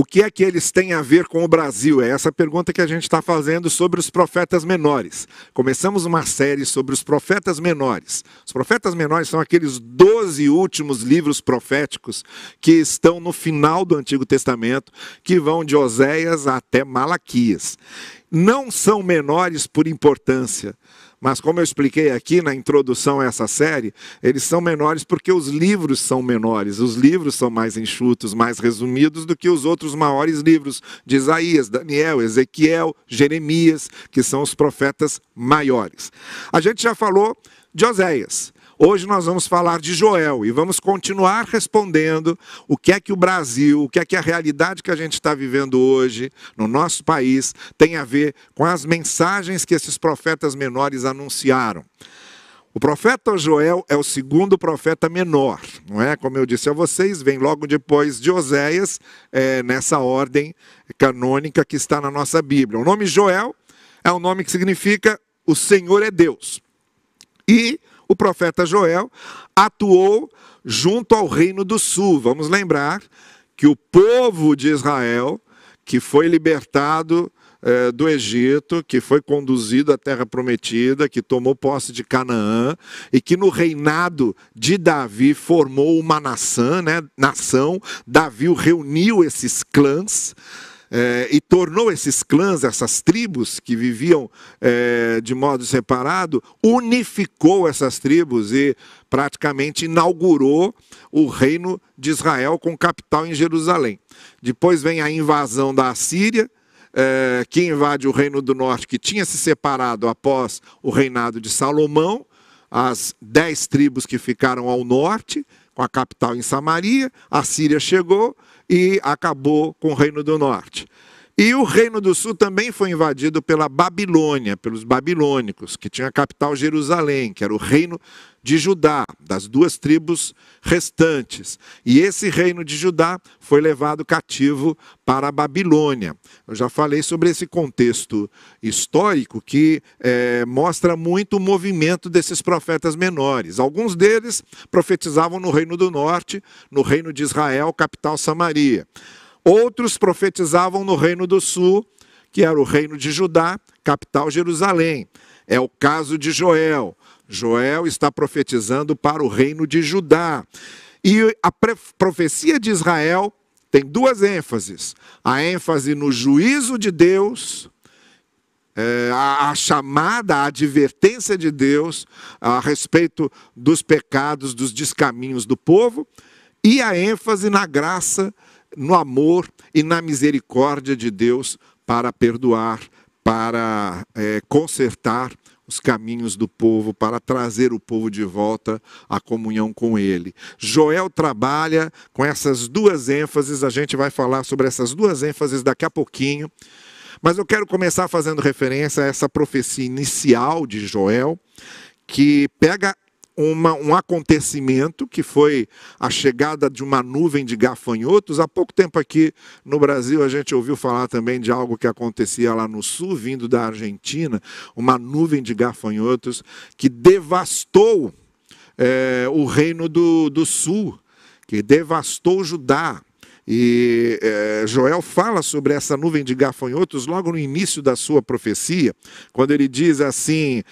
O que é que eles têm a ver com o Brasil? É essa pergunta que a gente está fazendo sobre os profetas menores. Começamos uma série sobre os profetas menores. Os profetas menores são aqueles 12 últimos livros proféticos que estão no final do Antigo Testamento, que vão de Oseias até Malaquias. Não são menores por importância. Mas como eu expliquei aqui na introdução a essa série, eles são menores porque os livros são menores. Os livros são mais enxutos, mais resumidos do que os outros maiores livros de Isaías, Daniel, Ezequiel, Jeremias, que são os profetas maiores. A gente já falou de Oseias. Hoje nós vamos falar de Joel e vamos continuar respondendo o que é que o Brasil, o que é que a realidade que a gente está vivendo hoje no nosso país tem a ver com as mensagens que esses profetas menores anunciaram. O profeta Joel é o segundo profeta menor, não é? Como eu disse a vocês, vem logo depois de Oseias, nessa ordem canônica que está na nossa Bíblia. O nome Joel é um nome que significa o Senhor é Deus. E o profeta Joel atuou junto ao reino do sul. Vamos lembrar que o povo de Israel, que foi libertado do Egito, que foi conduzido à Terra Prometida, que tomou posse de Canaã, e que no reinado de Davi formou uma nação, Davi reuniu esses clãs, e tornou esses clãs, essas tribos que viviam de modo separado, unificou essas tribos e praticamente inaugurou o reino de Israel com capital em Jerusalém. Depois vem a invasão da Assíria, que invade o reino do norte, que tinha se separado após o reinado de Salomão, as 10 tribos que ficaram ao norte, com a capital em Samaria. A Síria chegou e acabou com o reino do norte. E o reino do sul também foi invadido pela Babilônia, pelos babilônicos, que tinha a capital Jerusalém, que era o reino de Judá, das 2 tribos restantes. E esse reino de Judá foi levado cativo para a Babilônia. Eu já falei sobre esse contexto histórico que mostra muito o movimento desses profetas menores. Alguns deles profetizavam no reino do norte, no reino de Israel, capital Samaria. Outros profetizavam no reino do sul, que era o reino de Judá, capital Jerusalém. É o caso de Joel. Joel está profetizando para o reino de Judá. E a profecia de Israel tem 2 ênfases. A ênfase no juízo de Deus, a chamada, a advertência de Deus a respeito dos pecados, dos descaminhos do povo. E a ênfase na graça de Deus, no amor e na misericórdia de Deus para perdoar, para consertar os caminhos do povo, para trazer o povo de volta à comunhão com ele. Joel trabalha com essas 2 ênfases, a gente vai falar sobre essas 2 ênfases daqui a pouquinho, mas eu quero começar fazendo referência a essa profecia inicial de Joel, que pega um acontecimento que foi a chegada de uma nuvem de gafanhotos. Há pouco tempo aqui no Brasil a gente ouviu falar também de algo que acontecia lá no sul, vindo da Argentina, uma nuvem de gafanhotos que devastou o reino do sul, que devastou Judá. E Joel fala sobre essa nuvem de gafanhotos logo no início da sua profecia, quando ele diz assim,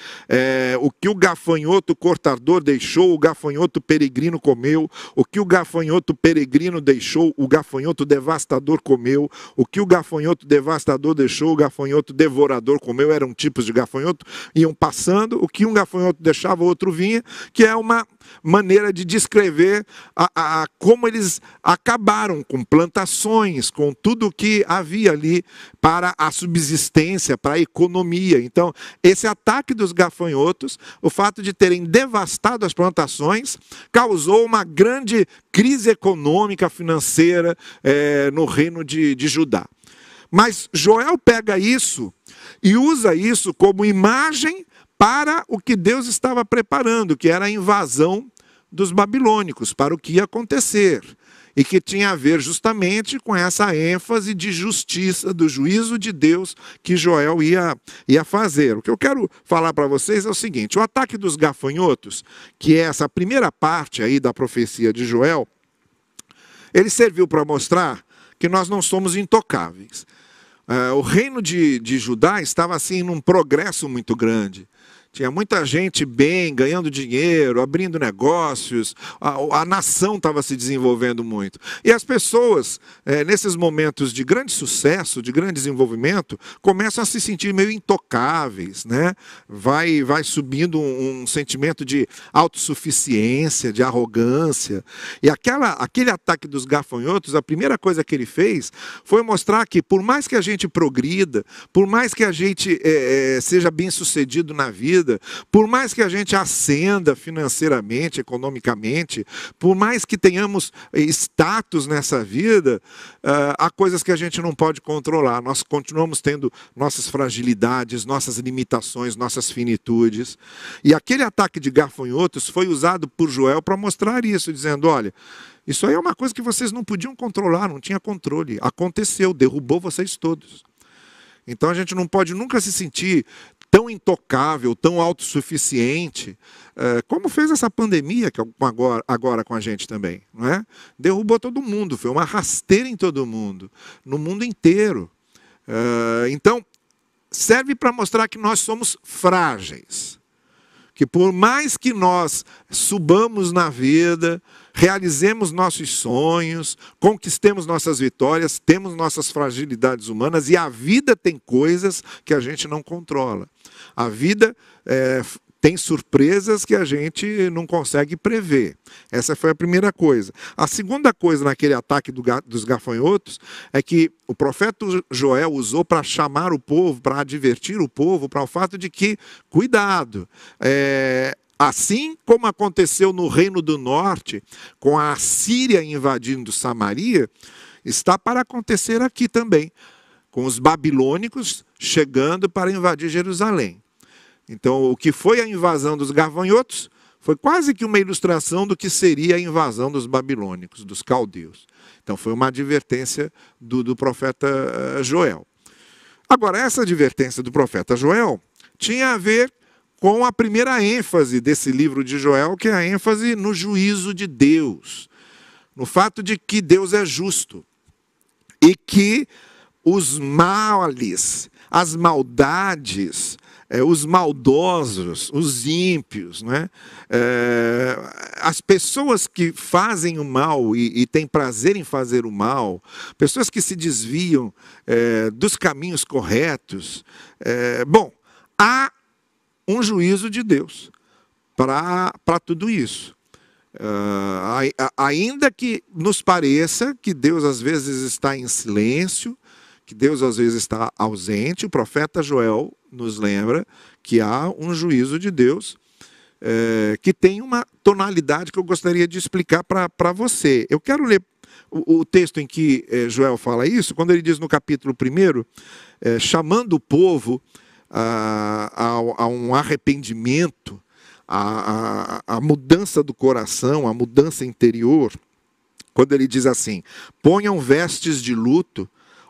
o que o gafanhoto cortador deixou, o gafanhoto peregrino comeu, o que o gafanhoto peregrino deixou, o gafanhoto devastador comeu, o que o gafanhoto devastador deixou, o gafanhoto devorador comeu. Eram tipos de gafanhoto, iam passando, o que um gafanhoto deixava, o outro vinha, que é uma maneira de descrever como eles acabaram com plantações, com tudo o que havia ali para a subsistência, para a economia. Então, esse ataque dos gafanhotos, o fato de terem devastado as plantações, causou uma grande crise econômica, financeira no reino de Judá. Mas Joel pega isso e usa isso como imagem para o que Deus estava preparando, que era a invasão dos babilônicos, para o que ia acontecer. E que tinha a ver justamente com essa ênfase de justiça, do juízo de Deus que Joel ia fazer. O que eu quero falar para vocês é o seguinte, o ataque dos gafanhotos, que é essa primeira parte aí da profecia de Joel, ele serviu para mostrar que nós não somos intocáveis. O reino de Judá estava assim num progresso muito grande. Tinha muita gente bem, ganhando dinheiro, abrindo negócios, a nação estava se desenvolvendo muito. E as pessoas, nesses momentos de grande sucesso, de grande desenvolvimento, começam a se sentir meio intocáveis, né? Vai subindo um sentimento de autossuficiência, de arrogância. E aquele ataque dos gafanhotos, a primeira coisa que ele fez foi mostrar que, por mais que a gente progrida, por mais que a gente seja bem-sucedido na vida, por mais que a gente ascenda financeiramente, economicamente, por mais que tenhamos status nessa vida, há coisas que a gente não pode controlar. Nós continuamos tendo nossas fragilidades, nossas limitações, nossas finitudes. E aquele ataque de gafanhotos foi usado por Joel para mostrar isso, dizendo, olha, isso aí é uma coisa que vocês não podiam controlar, não tinha controle. Aconteceu, derrubou vocês todos. Então a gente não pode nunca se sentir tão intocável, tão autossuficiente, como fez essa pandemia que agora com a gente também, não é? Derrubou todo mundo, foi uma rasteira em todo mundo, no mundo inteiro. Então, serve para mostrar que nós somos frágeis, que por mais que nós subamos na vida, realizemos nossos sonhos, conquistemos nossas vitórias, temos nossas fragilidades humanas, e a vida tem coisas que a gente não controla. A vida tem surpresas que a gente não consegue prever. Essa foi a primeira coisa. A segunda coisa naquele ataque dos gafanhotos é que o profeta Joel usou para chamar o povo, para advertir o povo, para o fato de que, cuidado, assim como aconteceu no Reino do Norte, com a Assíria invadindo Samaria, está para acontecer aqui também, com os babilônicos chegando para invadir Jerusalém. Então, o que foi a invasão dos gafanhotos foi quase que uma ilustração do que seria a invasão dos babilônicos, dos caldeus. Então, foi uma advertência do profeta Joel. Agora, essa advertência do profeta Joel tinha a ver com a primeira ênfase desse livro de Joel, que é a ênfase no juízo de Deus, no fato de que Deus é justo e que os males, as maldades, os maldosos, os ímpios, né? As pessoas que fazem o mal e têm prazer em fazer o mal, pessoas que se desviam dos caminhos corretos, há um juízo de Deus para tudo isso. Ainda que nos pareça que Deus às vezes está em silêncio, que Deus às vezes está ausente, o profeta Joel nos lembra que há um juízo de Deus que tem uma tonalidade que eu gostaria de explicar para você. Eu quero ler o texto em que Joel fala isso, quando ele diz no capítulo 1, chamando o povo a um arrependimento, a mudança do coração, a mudança interior, quando ele diz assim, ponham vestes de luto,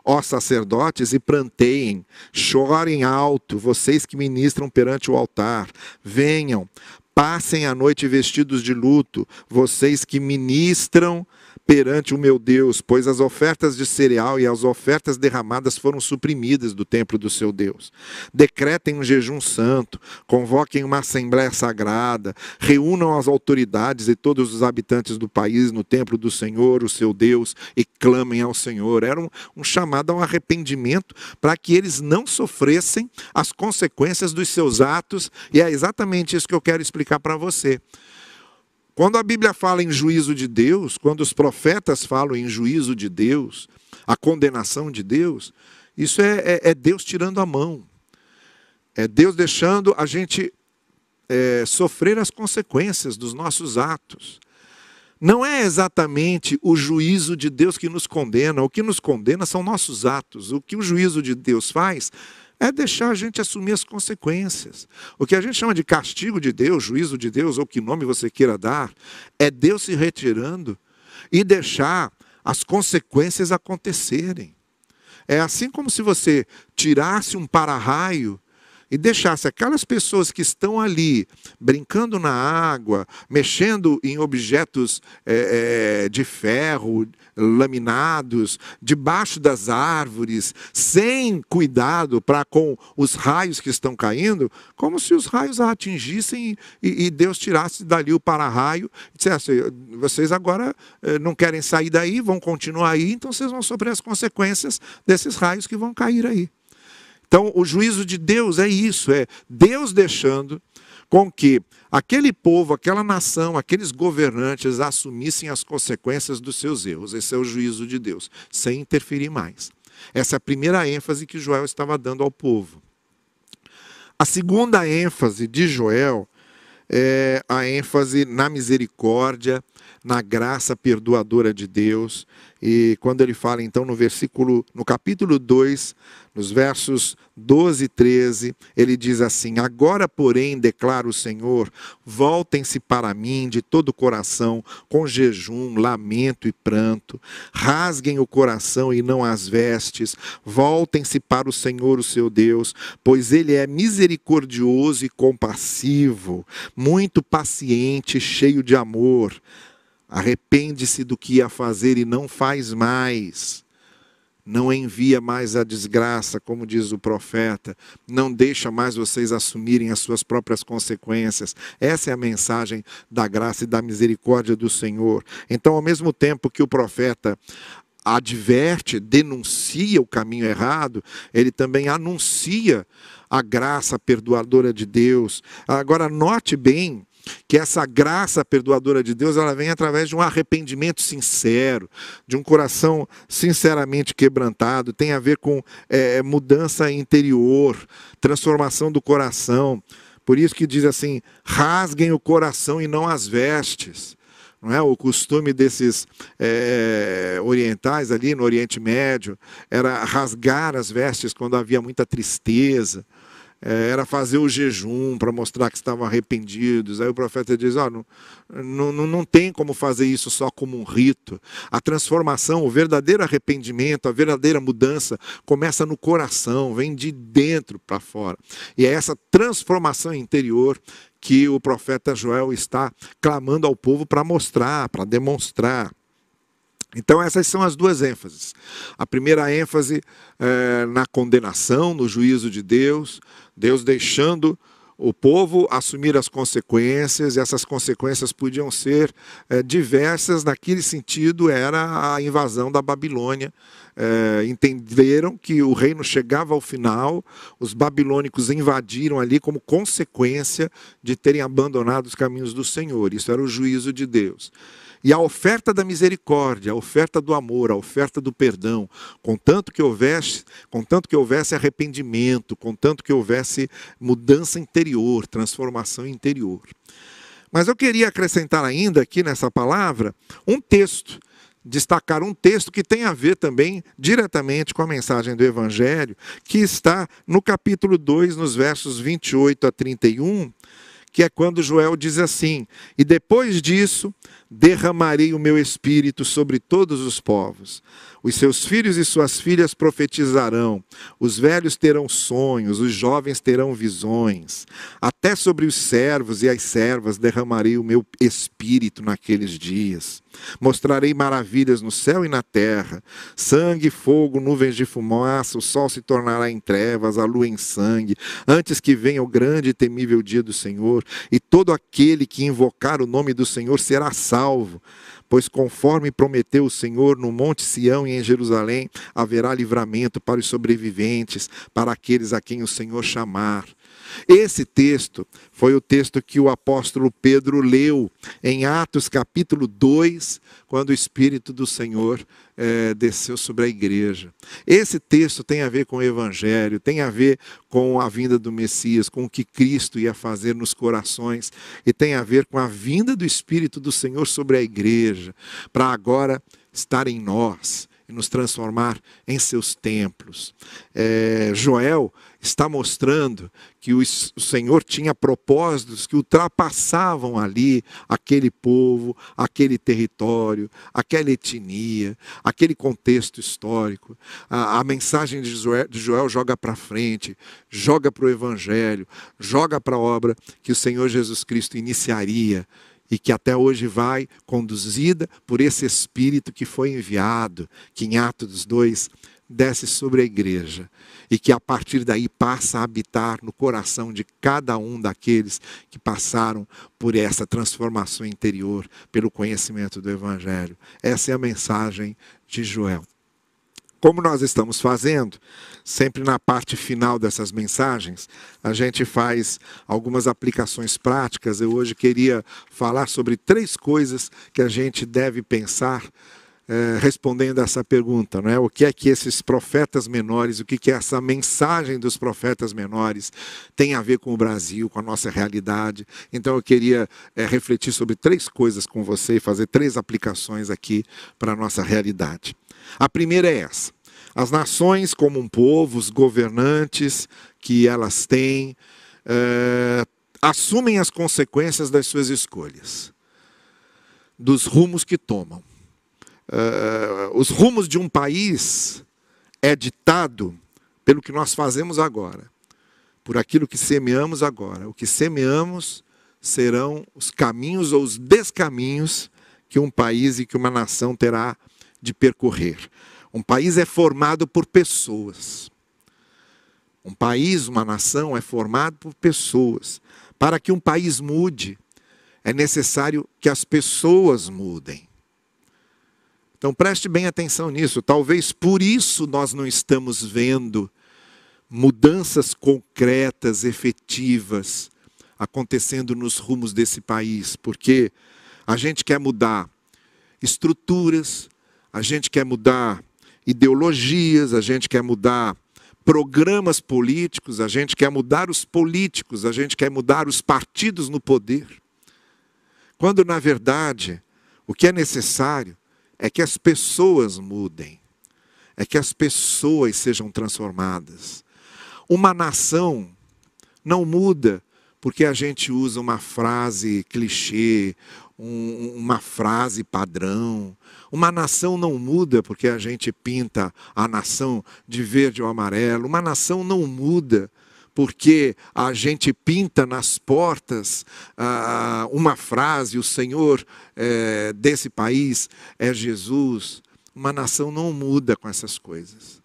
ó sacerdotes, e pranteiem, chorem alto, vocês que ministram perante o altar, venham, passem a noite vestidos de luto, vocês que ministram perante o meu Deus, pois as ofertas de cereal e as ofertas derramadas foram suprimidas do templo do seu Deus. Decretem um jejum santo, convoquem uma assembléia sagrada, reúnam as autoridades e todos os habitantes do país no templo do Senhor, o seu Deus, e clamem ao Senhor. Era um chamado ao arrependimento para que eles não sofressem as consequências dos seus atos, e é exatamente isso que eu quero explicar para você. Quando a Bíblia fala em juízo de Deus, quando os profetas falam em juízo de Deus, a condenação de Deus, isso é Deus tirando a mão. É Deus deixando a gente sofrer as consequências dos nossos atos. Não é exatamente o juízo de Deus que nos condena. O que nos condena são nossos atos. O que o juízo de Deus faz é deixar a gente assumir as consequências. O que a gente chama de castigo de Deus, juízo de Deus, ou que nome você queira dar, é Deus se retirando e deixar as consequências acontecerem. É assim como se você tirasse um para-raio e deixasse aquelas pessoas que estão ali, brincando na água, mexendo em objetos de ferro, laminados, debaixo das árvores, sem cuidado para com os raios que estão caindo, como se os raios a atingissem e Deus tirasse dali o para-raio e dissesse, vocês agora não querem sair daí, vão continuar aí, então vocês vão sofrer as consequências desses raios que vão cair aí. Então, o juízo de Deus é isso, é Deus deixando com que aquele povo, aquela nação, aqueles governantes assumissem as consequências dos seus erros. Esse é o juízo de Deus, sem interferir mais. Essa é a primeira ênfase que Joel estava dando ao povo. A segunda ênfase de Joel é a ênfase na misericórdia, na graça perdoadora de Deus. E quando ele fala então no capítulo 2, nos versos 12 e 13, ele diz assim: agora, porém, declara o Senhor, voltem-se para mim de todo o coração, com jejum, lamento e pranto. Rasguem o coração e não as vestes. Voltem-se para o Senhor, o seu Deus, pois ele é misericordioso e compassivo, muito paciente, cheio de amor. Arrepende-se do que ia fazer e não faz mais. Não envia mais a desgraça, como diz o profeta. Não deixa mais vocês assumirem as suas próprias consequências. Essa é a mensagem da graça e da misericórdia do Senhor. Então, ao mesmo tempo que o profeta adverte, denuncia o caminho errado, ele também anuncia a graça perdoadora de Deus. Agora, note bem que essa graça perdoadora de Deus, ela vem através de um arrependimento sincero, de um coração sinceramente quebrantado, tem a ver com mudança interior, transformação do coração. Por isso que diz assim, rasguem o coração e não as vestes. Não é? O costume desses orientais ali no Oriente Médio era rasgar as vestes quando havia muita tristeza. Era fazer o jejum para mostrar que estavam arrependidos. Aí o profeta diz, oh, não tem como fazer isso só como um rito. A transformação, o verdadeiro arrependimento, a verdadeira mudança começa no coração, vem de dentro para fora. E é essa transformação interior que o profeta Joel está clamando ao povo para mostrar, para demonstrar. Então essas são as duas ênfases. A primeira ênfase na condenação, no juízo de Deus, Deus deixando o povo assumir as consequências, e essas consequências podiam ser diversas, naquele sentido era a invasão da Babilônia. Entenderam que o reino chegava ao final, os babilônicos invadiram ali como consequência de terem abandonado os caminhos do Senhor. Isso era o juízo de Deus. E a oferta da misericórdia, a oferta do amor, a oferta do perdão, contanto que houvesse arrependimento, contanto que houvesse mudança interior, transformação interior. Mas eu queria acrescentar ainda aqui nessa palavra um texto, destacar um texto que tem a ver também diretamente com a mensagem do Evangelho, que está no capítulo 2, nos versos 28 a 31, que é quando Joel diz assim, e depois disso derramarei o meu espírito sobre todos os povos. Os seus filhos e suas filhas profetizarão, os velhos terão sonhos, os jovens terão visões. Até sobre os servos e as servas derramarei o meu espírito naqueles dias. Mostrarei maravilhas no céu e na terra, sangue, fogo, nuvens de fumaça, o sol se tornará em trevas, a lua em sangue, antes que venha o grande e temível dia do Senhor, e todo aquele que invocar o nome do Senhor será salvo, pois conforme prometeu o Senhor, no Monte Sião e em Jerusalém haverá livramento para os sobreviventes, para aqueles a quem o Senhor chamar. Esse texto foi o texto que o apóstolo Pedro leu em Atos capítulo 2, quando o Espírito do Senhor desceu sobre a igreja. Esse texto tem a ver com o Evangelho, tem a ver com a vinda do Messias, com o que Cristo ia fazer nos corações, e tem a ver com a vinda do Espírito do Senhor sobre a igreja, para agora estar em nós e nos transformar em seus templos. Joel está mostrando que o Senhor tinha propósitos que ultrapassavam ali aquele povo, aquele território, aquela etnia, aquele contexto histórico. A mensagem de Joel joga para frente, joga para o Evangelho, joga para a obra que o Senhor Jesus Cristo iniciaria e que até hoje vai conduzida por esse Espírito que foi enviado, que em Atos 2 desce sobre a igreja e que a partir daí passa a habitar no coração de cada um daqueles que passaram por essa transformação interior, pelo conhecimento do Evangelho. Essa é a mensagem de Joel. Como nós estamos fazendo, sempre na parte final dessas mensagens, a gente faz algumas aplicações práticas. Eu hoje queria falar sobre 3 coisas que a gente deve pensar respondendo essa pergunta, não é? O que é que esses profetas menores, o que que essa mensagem dos profetas menores tem a ver com o Brasil, com a nossa realidade? Então eu queria refletir sobre 3 coisas com você e fazer 3 aplicações aqui para a nossa realidade. A primeira é essa: as nações como um povo, os governantes que elas têm, assumem as consequências das suas escolhas, dos rumos que tomam. Os rumos de um país é ditado pelo que nós fazemos agora, por aquilo que semeamos agora. O que semeamos serão os caminhos ou os descaminhos que um país e que uma nação terá de percorrer. Um país é formado por pessoas. Um país, uma nação é formado por pessoas. Para que um país mude, é necessário que as pessoas mudem. Então preste bem atenção nisso. Talvez por isso nós não estamos vendo mudanças concretas, efetivas, acontecendo nos rumos desse país. Porque a gente quer mudar estruturas, a gente quer mudar ideologias, a gente quer mudar programas políticos, a gente quer mudar os políticos, a gente quer mudar os partidos no poder. Quando, na verdade, o que é necessário é que as pessoas mudem, é que as pessoas sejam transformadas. Uma nação não muda porque a gente usa uma frase clichê, uma frase padrão. Uma nação não muda porque a gente pinta a nação de verde ou amarelo. Uma nação não muda porque a gente pinta nas portas uma frase: o Senhor desse país é Jesus. Uma nação não muda com essas coisas.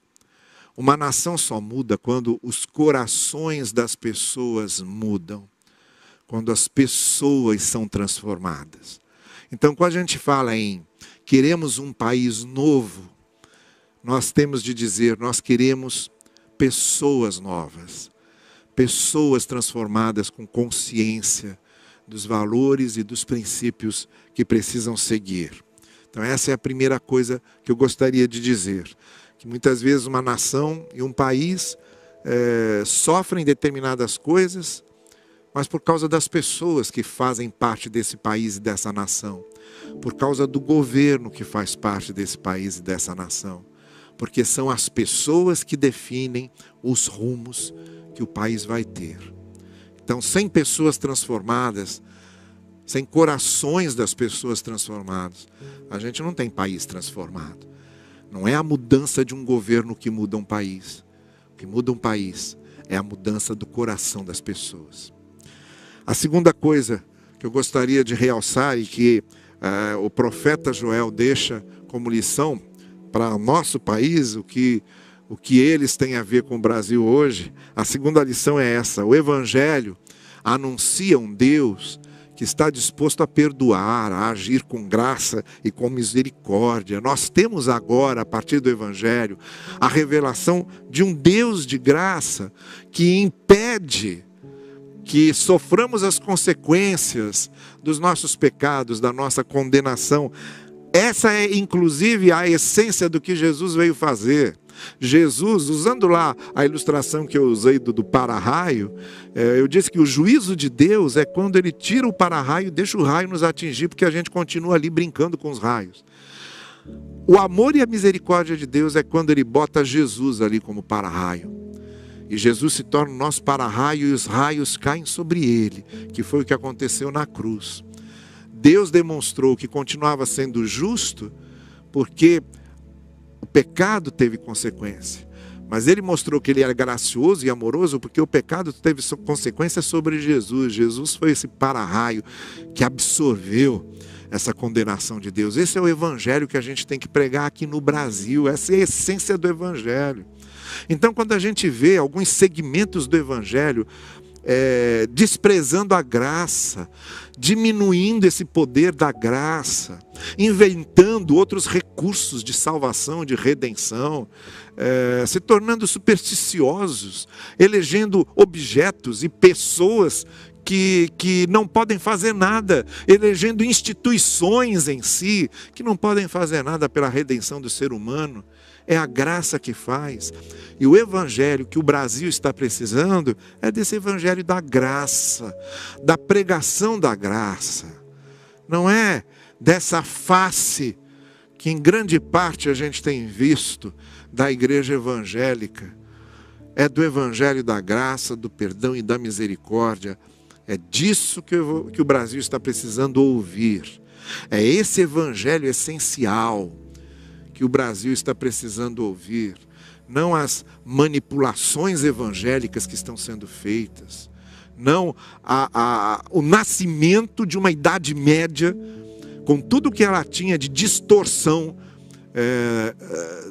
Uma nação só muda quando os corações das pessoas mudam, quando as pessoas são transformadas. Então, quando a gente fala em queremos um país novo, nós temos de dizer: nós queremos pessoas novas. Pessoas transformadas com consciência dos valores e dos princípios que precisam seguir. Então essa é a primeira coisa que eu gostaria de dizer. Que muitas vezes uma nação e um país sofrem determinadas coisas, mas por causa das pessoas que fazem parte desse país e dessa nação. Por causa do governo que faz parte desse país e dessa nação. Porque são as pessoas que definem os rumos que o país vai ter. Então, sem pessoas transformadas, sem corações das pessoas transformadas, a gente não tem país transformado. Não é a mudança de um governo que muda um país. O que muda um país é a mudança do coração das pessoas. A segunda coisa que eu gostaria de realçar e que o profeta Joel deixa como lição para o nosso país, o que eles têm a ver com o Brasil hoje, a segunda lição é essa: o Evangelho anuncia um Deus que está disposto a perdoar, a agir com graça e com misericórdia. Nós temos agora, a partir do Evangelho, a revelação de um Deus de graça que impede que soframos as consequências dos nossos pecados, da nossa condenação. Essa é, inclusive, a essência do que Jesus veio fazer. Jesus, usando lá a ilustração que eu usei do para-raio, eu disse que o juízo de Deus é quando ele tira o para-raio e deixa o raio nos atingir, porque a gente continua ali brincando com os raios. O amor e a misericórdia de Deus é quando ele bota Jesus ali como para-raio. E Jesus se torna o nosso para-raio e os raios caem sobre ele, que foi o que aconteceu na cruz. Deus demonstrou que continuava sendo justo, porque o pecado teve consequência. Mas ele mostrou que ele era gracioso e amoroso, porque o pecado teve consequência sobre Jesus. Jesus foi esse para-raio que absorveu essa condenação de Deus. Esse é o evangelho que a gente tem que pregar aqui no Brasil. Essa é a essência do evangelho. Então, quando a gente vê alguns segmentos do evangelho desprezando a graça, diminuindo esse poder da graça, inventando outros recursos de salvação, de redenção, se tornando supersticiosos, elegendo objetos e pessoas que não podem fazer nada, elegendo instituições em si, que não podem fazer nada pela redenção do ser humano. É a graça que faz. E o evangelho que o Brasil está precisando é desse evangelho da graça, da pregação da graça. Não é dessa face que em grande parte a gente tem visto da igreja evangélica. É do evangelho da graça, do perdão e da misericórdia. É disso que o Brasil está precisando ouvir. É esse evangelho essencial que o Brasil está precisando ouvir, não as manipulações evangélicas que estão sendo feitas, não o nascimento de uma Idade Média, com tudo que ela tinha de distorção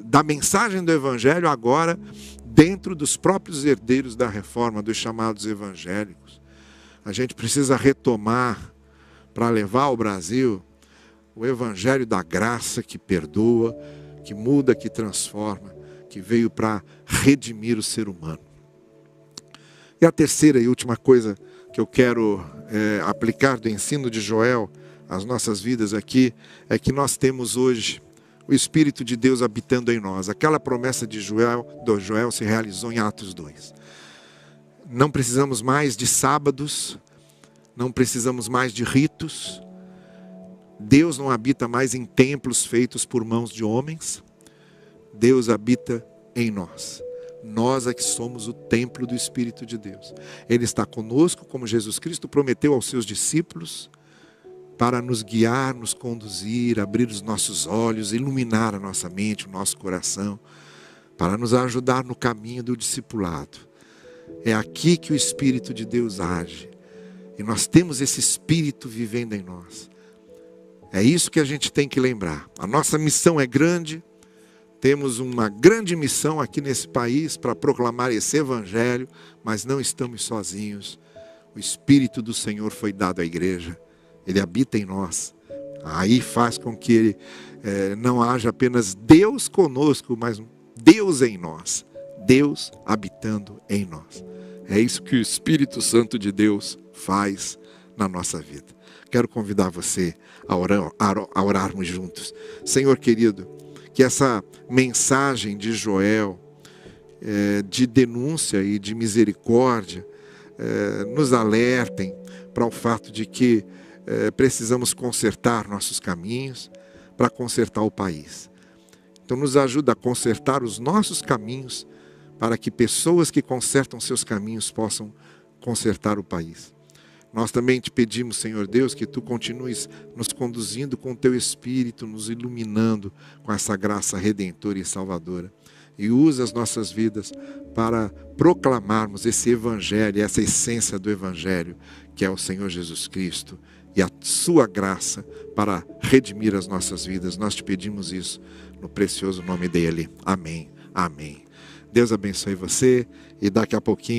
da mensagem do evangelho, agora dentro dos próprios herdeiros da reforma, dos chamados evangélicos. A gente precisa retomar, para levar ao Brasil, o evangelho da graça que perdoa, que muda, que transforma, que veio para redimir o ser humano. E a terceira e última coisa que eu quero aplicar do ensino de Joel às nossas vidas aqui, é que nós temos hoje o Espírito de Deus habitando em nós. Aquela promessa de Joel se realizou em Atos 2. Não precisamos mais de sábados, não precisamos mais de ritos. Deus não habita mais em templos feitos por mãos de homens. Deus habita em nós. Nós é que somos o templo do Espírito de Deus. Ele está conosco, como Jesus Cristo prometeu aos seus discípulos, para nos guiar, nos conduzir, abrir os nossos olhos, iluminar a nossa mente, o nosso coração, para nos ajudar no caminho do discipulado. É aqui que o Espírito de Deus age. E nós temos esse Espírito vivendo em nós. É isso que a gente tem que lembrar. A nossa missão é grande. Temos uma grande missão aqui nesse país para proclamar esse evangelho, mas não estamos sozinhos. O Espírito do Senhor foi dado à igreja. Ele habita em nós. Aí faz com que ele não haja apenas Deus conosco, mas Deus em nós. Deus habitando em nós. É isso que o Espírito Santo de Deus faz na nossa vida. Quero convidar você a orarmos juntos. Senhor querido, que essa mensagem de Joel, de denúncia e de misericórdia, nos alertem para o fato de que precisamos consertar nossos caminhos para consertar o país. Então nos ajuda a consertar os nossos caminhos para que pessoas que consertam seus caminhos possam consertar o país. Nós também te pedimos, Senhor Deus, que tu continues nos conduzindo com o teu Espírito, nos iluminando com essa graça redentora e salvadora. E usa as nossas vidas para proclamarmos esse evangelho, essa essência do evangelho, que é o Senhor Jesus Cristo e a sua graça para redimir as nossas vidas. Nós te pedimos isso no precioso nome dele. Amém. Amém. Deus abençoe você e daqui a pouquinho...